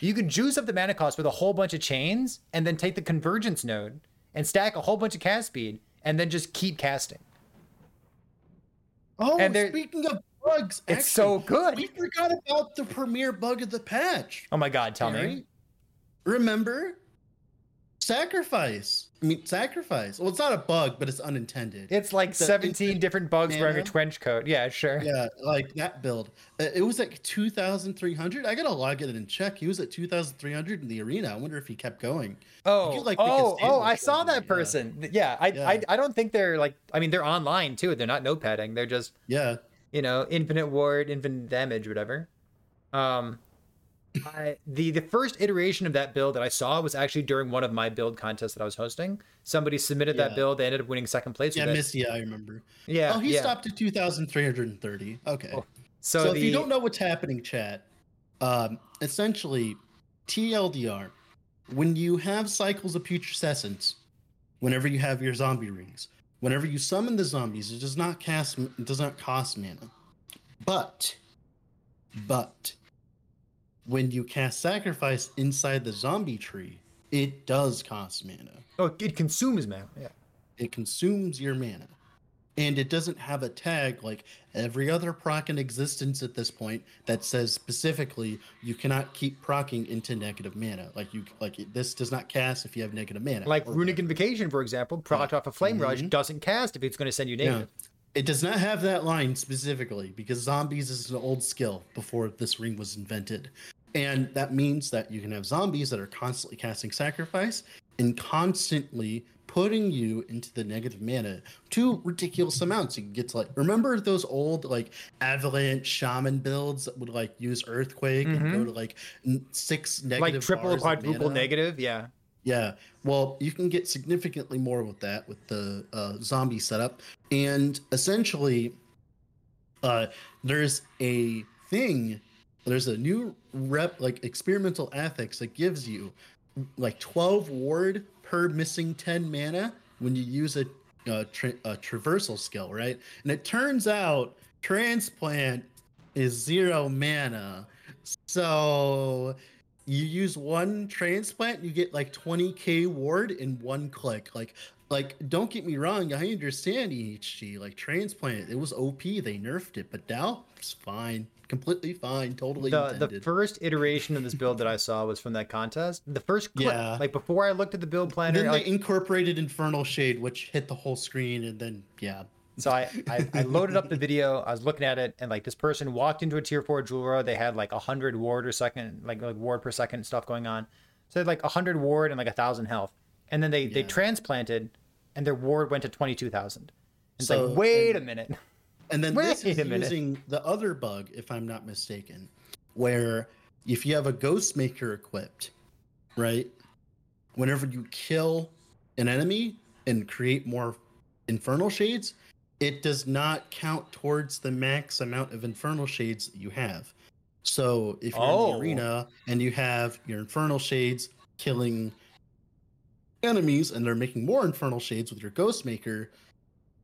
You can juice up the mana cost with a whole bunch of chains and then take the Convergence node and stack a whole bunch of cast speed and then just keep casting. Oh, and speaking of bugs, it's actually, so good. We forgot about the premier bug of the patch. Oh my God, tell Perry. me. Remember? Sacrifice. I mean, sacrifice. Well, it's not a bug, but it's unintended. It's like the, seventeen it's different bugs mana. Wearing a trench coat. Yeah, sure. Yeah, like that build. It was like two thousand three hundred. I got to log in and check. He was at two thousand three hundred in the arena. I wonder if he kept going. Oh, you, like, oh, oh I saw that yeah. person. Yeah, I, yeah. I I don't think they're like, I mean, they're online too. They're not notepadding. They're just, yeah, you know, infinite ward, infinite damage, whatever. Um. I, the the first iteration of that build that I saw was actually during one of my build contests that I was hosting. Somebody submitted yeah. that build. They ended up winning second place. Yeah, Misty, yeah, I remember. Yeah. Oh, he yeah. stopped at two thousand three hundred thirty. Okay. Oh, so so the... if you don't know what's happening, chat, um, essentially, T L D R, when you have cycles of putrescence, whenever you have your zombie rings, whenever you summon the zombies, it does not cast, it does not cost mana. But, but, when you cast sacrifice inside the zombie tree, it does cost mana. Oh, it consumes mana, yeah. It consumes your mana. And it doesn't have a tag like every other proc in existence at this point that says specifically you cannot keep proccing into negative mana. Like you, like this does not cast if you have negative mana. Like Runic Invocation, for example, proc yeah. off of Flame Rush mm-hmm. doesn't cast if it's going to send you negative. No. It does not have that line specifically because zombies is an old skill before this ring was invented. And that means that you can have zombies that are constantly casting sacrifice and constantly putting you into the negative mana to ridiculous amounts. You can get to like, remember those old like avalanche shaman builds that would like use earthquake mm-hmm. and go to like six negative like triple or quadruple negative. Yeah. Yeah. Well, you can get significantly more with that with the uh, zombie setup. And essentially uh, there's a thing, there's a new rep like experimental ethics that gives you like twelve ward per missing ten mana when you use a, a, tra- a traversal skill, right? And it turns out transplant is zero mana. So you use one transplant, you get like twenty k ward in one click. Like, like don't get me wrong, I understand E H G, like transplant, it was O P, they nerfed it, but now it's fine. Completely fine, totally the, intended. The first iteration of this build that I saw was from that contest. The first clip, yeah. like before I looked at the build planner. Then they like, incorporated Infernal Shade, which hit the whole screen, and then, yeah. So I, I, I loaded up the video, I was looking at it, and like this person walked into a tier four jeweler, they had like one hundred ward or second, like, like ward per second stuff going on. So they had like one hundred ward and like one thousand health. And then they, yeah. they transplanted, and their ward went to twenty-two thousand. It's so, like, wait and- a minute. And then Wait this is using the other bug, if I'm not mistaken, where if you have a Ghost Maker equipped, right? Whenever you kill an enemy and create more Infernal Shades, it does not count towards the max amount of Infernal Shades that you have. So if you're oh. in the arena and you have your Infernal Shades killing enemies and they're making more Infernal Shades with your Ghost Maker,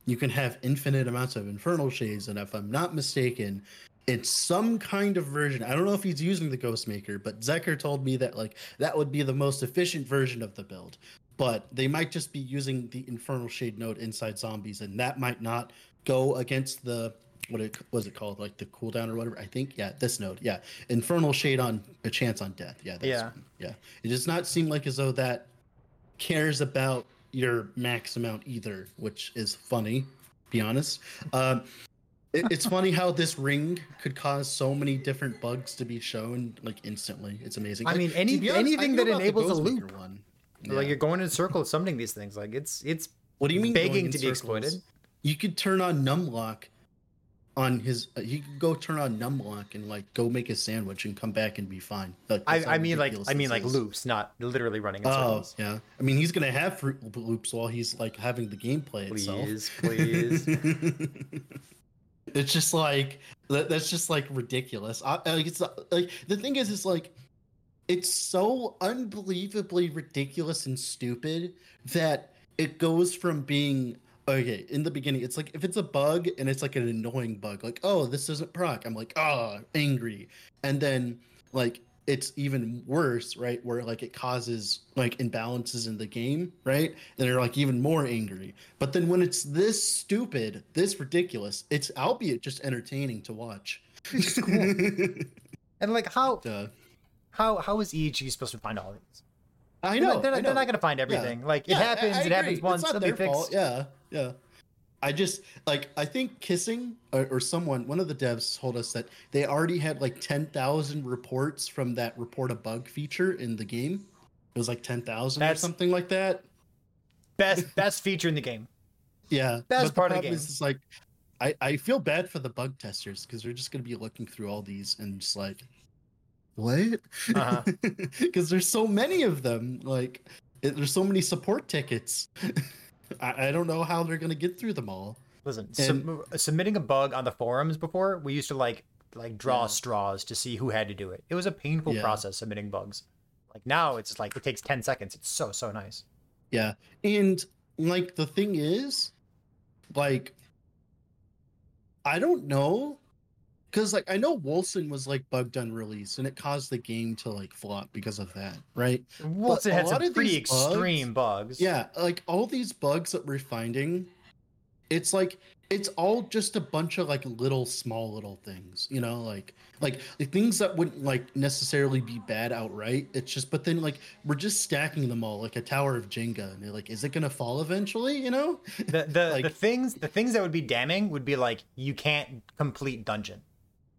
you can have infinite amounts of Infernal Shades, and if I'm not mistaken, it's some kind of version. I don't know if he's using the Ghost Maker, but Zecker told me that like that would be the most efficient version of the build. But they might just be using the Infernal Shade node inside zombies, and that might not go against the what it was it called, like the cooldown or whatever. I think yeah, this node yeah, Infernal Shade on a chance on death. Yeah, that's, yeah, yeah. It does not seem like as though that cares about your max amount either, which is funny, be honest. Um, it, it's funny how this ring could cause so many different bugs to be shown like instantly. It's amazing. I like, mean, any honest, anything that enables a loop. One. Yeah. Like you're going in circles summoning these things. Like it's it's. What do you mean begging to circles? Be exploited? You could turn on Numlock on his. Uh, he could go turn on Numlock and like go make a sandwich and come back and be fine. Like, I, I mean, like I mean, like loops, not literally running. In oh circles. Yeah, I mean, he's gonna have fruit loops while he's like having the gameplay itself. Please, please. It's just like that, that's just like ridiculous. I, like it's like the thing is, is like it's so unbelievably ridiculous and stupid that it goes from being. Okay, in the beginning, it's like if it's a bug and it's like an annoying bug, like, oh, this doesn't proc. I'm like, oh, angry. And then, like, it's even worse, right? Where, like, it causes, like, imbalances in the game, right? Then you're, like, even more angry. But then when it's this stupid, this ridiculous, it's albeit just entertaining to watch. It's cool. And, like, how, uh, how, how is E H G supposed to find all of these? I know. They're, they're, I know. They're not going to find everything. Yeah. Like, it yeah, happens. I, I it happens once. It's not their fault. Yeah. Yeah. I just, like, I think Kissing or, or someone, one of the devs told us that they already had like ten thousand reports from that report a bug feature in the game. It was like ten thousand or something like that. Best best feature in the game. Yeah. Best part of the game. Is, like, I, I feel bad for the bug testers because they're just going to be looking through all these and just like, what? Because uh-huh. There's so many of them. Like, it, there's so many support tickets. I, I don't know how they're gonna get through them all. Listen, and, sub- submitting a bug on the forums before, we used to like like draw yeah. straws to see who had to do it. It was a painful yeah. process submitting bugs. Like now, it's like it takes ten seconds. It's so so nice. Yeah, and like the thing is, like, I don't know. Because, like, I know Wilson was, like, bugged on release, and it caused the game to, like, flop because of that, right? Wilson had some pretty extreme bugs. Yeah, like, all these bugs that we're finding, it's, like, it's all just a bunch of, like, little, small little things, you know? Like, like the things that wouldn't, like, necessarily be bad outright. It's just, but then, like, we're just stacking them all, like a tower of Jenga. And they're like, is it going to fall eventually, you know? The the, like, the things the things that would be damning would be, like, you can't complete dungeon.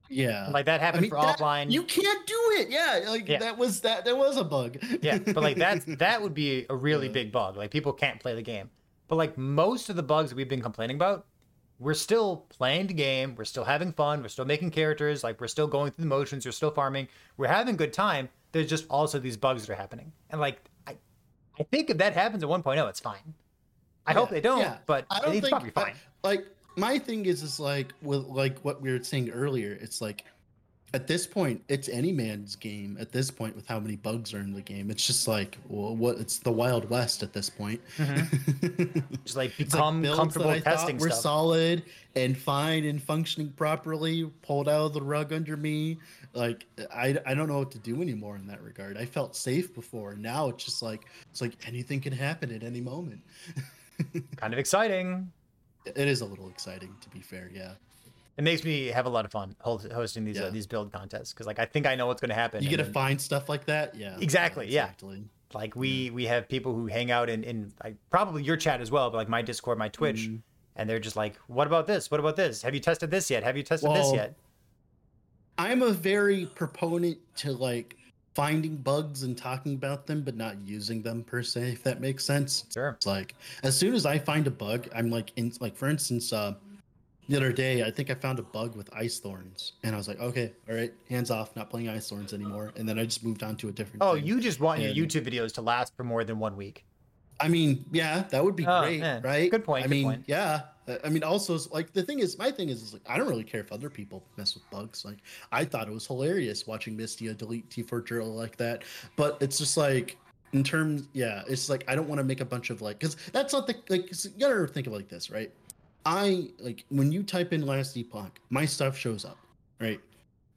Yeah, like that happened I mean, for that, offline. You can't do it. Yeah, like yeah. that was that. There was a bug. Yeah, but like that that would be a really yeah. big bug. Like people can't play the game. But like most of the bugs we've been complaining about, we're still playing the game. We're still having fun. We're still making characters. Like we're still going through the motions. We're still farming. We're having a good time. There's just also these bugs that are happening. And like I, I think if that happens at one point oh, it's fine. I yeah. hope they don't. Yeah. But I don't it's think, probably fine. I, like. My thing is, is like with like what we were saying earlier. It's like, at this point, it's any man's game. At this point, with how many bugs are in the game, it's just like, well, what? It's the Wild West at this point. Mm-hmm. Just like become like comfortable that I testing stuff. We're solid and fine and functioning properly. Pulled out of the rug under me. Like I, I don't know what to do anymore in that regard. I felt safe before. Now it's just like it's like anything can happen at any moment. Kind of exciting. It is a little exciting, to be fair. Yeah, it makes me have a lot of fun hosting these yeah. uh, these build contests because, like, I think I know what's going to happen. You get to then... find stuff like that. Yeah, exactly. Yeah, exactly. Like we yeah. we have people who hang out in in like, probably your chat as well, but like my Discord, my Twitch, mm-hmm. and they're just like, "What about this? What about this? Have you tested this yet? Have you tested well, this yet?" I'm a very proponent to like finding bugs and talking about them, but not using them per se, if that makes sense. Sure. It's like, as soon as I find a bug, I'm like, in, like for instance, uh, the other day, I think I found a bug with ice thorns, and I was like, okay, all right, hands off, not playing ice thorns anymore. And then I just moved on to a different. Oh, thing. You just want and your YouTube videos to last for more than one week. I mean, yeah, that would be oh, great, man. Right? Good point. I good mean, point. yeah. I mean, also, like, the thing is, my thing is, is, like, I don't really care if other people mess with bugs. Like, I thought it was hilarious watching Mistia delete T four Drill like that. But it's just, like, in terms, yeah, it's, like, I don't want to make a bunch of, like, because that's not the, like, you gotta think of it like this, right? I, like, when you type in Last Epoch, my stuff shows up, right?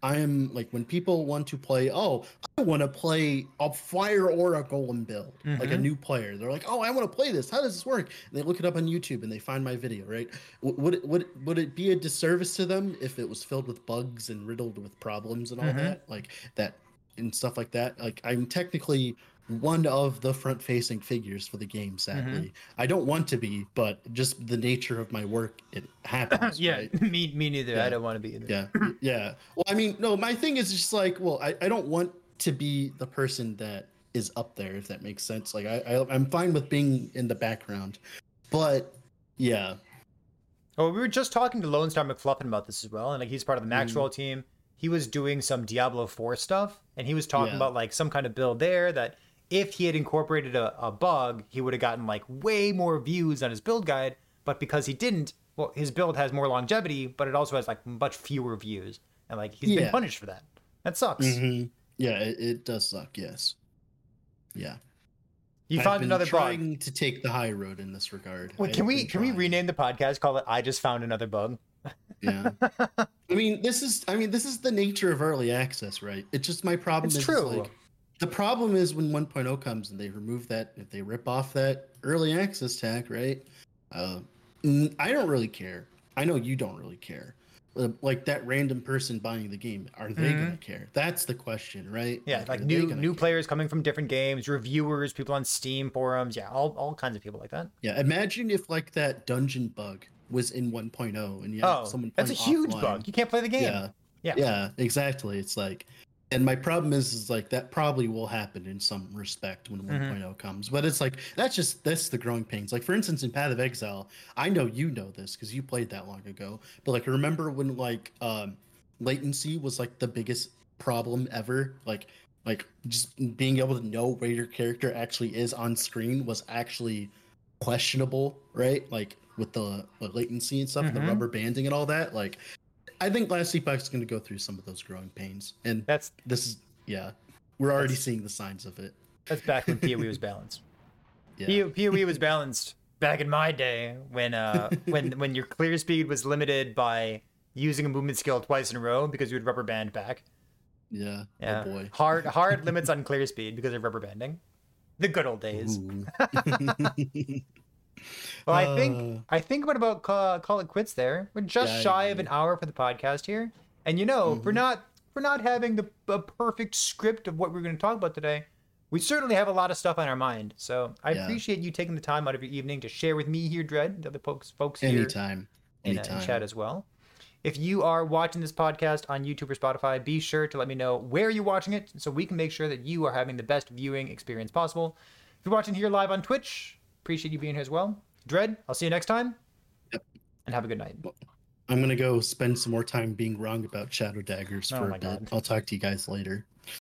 I am, like, when people want to play, oh, I want to play a Fire Aura Golem build, mm-hmm. like a new player. They're like, oh, I want to play this. How does this work? And they look it up on YouTube and they find my video, right? Would it, would, would it be a disservice to them if it was filled with bugs and riddled with problems and all mm-hmm. that? Like that and stuff like that. Like I'm technically one of the front-facing figures for the game, sadly. Mm-hmm. I don't want to be, but just the nature of my work, it happens. yeah, right? me me neither. Yeah. I don't want to be either. Yeah, yeah. Well, I mean, no, my thing is just like, well, I, I don't want to be the person that is up there, if that makes sense. Like, I, I, I'm fine with being in the background. But, yeah. Oh, we were just talking to Lone Star McFluffin about this as well, and like he's part of the Maxroll mm. team. He was doing some Diablo four stuff, and he was talking yeah. about like some kind of build there that... If he had incorporated a, a bug, he would have gotten like way more views on his build guide. But because he didn't, well, his build has more longevity, but it also has like much fewer views. And like he's yeah. been punished for that. That sucks. Mm-hmm. Yeah, it, it does suck. Yes. Yeah. You I've found been another trying bug. Trying to take the high road in this regard. Wait, can we can we rename the podcast? Call it "I Just Found Another Bug." Yeah. I mean, this is I mean this is the nature of early access, right? It's just my problem. It's is true. Like, the problem is when one point oh comes and they remove that, if they rip off that early access tag, right? Uh, I don't really care. I know you don't really care. Like that random person buying the game, are they mm-hmm. gonna care? That's the question, right? Yeah, like, like new new care? players coming from different games, reviewers, people on Steam forums, yeah, all all kinds of people like that. Yeah, imagine if like that dungeon bug was in one point oh and yeah, oh, someone that's a huge offline. bug. You can't play the game. Yeah, yeah, yeah, exactly. It's like. And my problem is, is like that probably will happen in some respect when mm-hmm. one point oh comes. But it's like, that's just, that's the growing pains. Like, for instance, in Path of Exile, I know you know this because you played that long ago. But like, remember when like um, latency was like the biggest problem ever. Like, like just being able to know where your character actually is on screen was actually questionable, right? Like with the, the latency and stuff, mm-hmm. and the rubber banding and all that. Like, I think last Epoch is going to go through some of those growing pains, and that's this is yeah, we're already seeing the signs of it. That's back when P O E was balanced. Yeah. P O E was balanced back in my day when uh when when your clear speed was limited by using a movement skill twice in a row because you would rubber band back. Yeah. Yeah. Oh boy. Hard hard limits on clear speed because of rubber banding. The good old days. Well, I think I think what about call, call it quits there. We're just yeah, shy yeah. of an hour for the podcast here, and you know mm-hmm. we're not we're not having the a perfect script of what we're going to talk about today. We certainly have a lot of stuff on our mind, so I yeah. appreciate you taking the time out of your evening to share with me here, Dread, the other folks, folks here anytime, anytime. In, uh, in chat as well. If you are watching this podcast on YouTube or Spotify, be sure to let me know where you're watching it so we can make sure that you are having the best viewing experience possible. If you're watching here live on Twitch, appreciate you being here as well. Dread, I'll see you next time. Yep. And have a good night. I'm going to go spend some more time being wrong about Shadow Daggers oh for a bit. God. I'll talk to you guys later.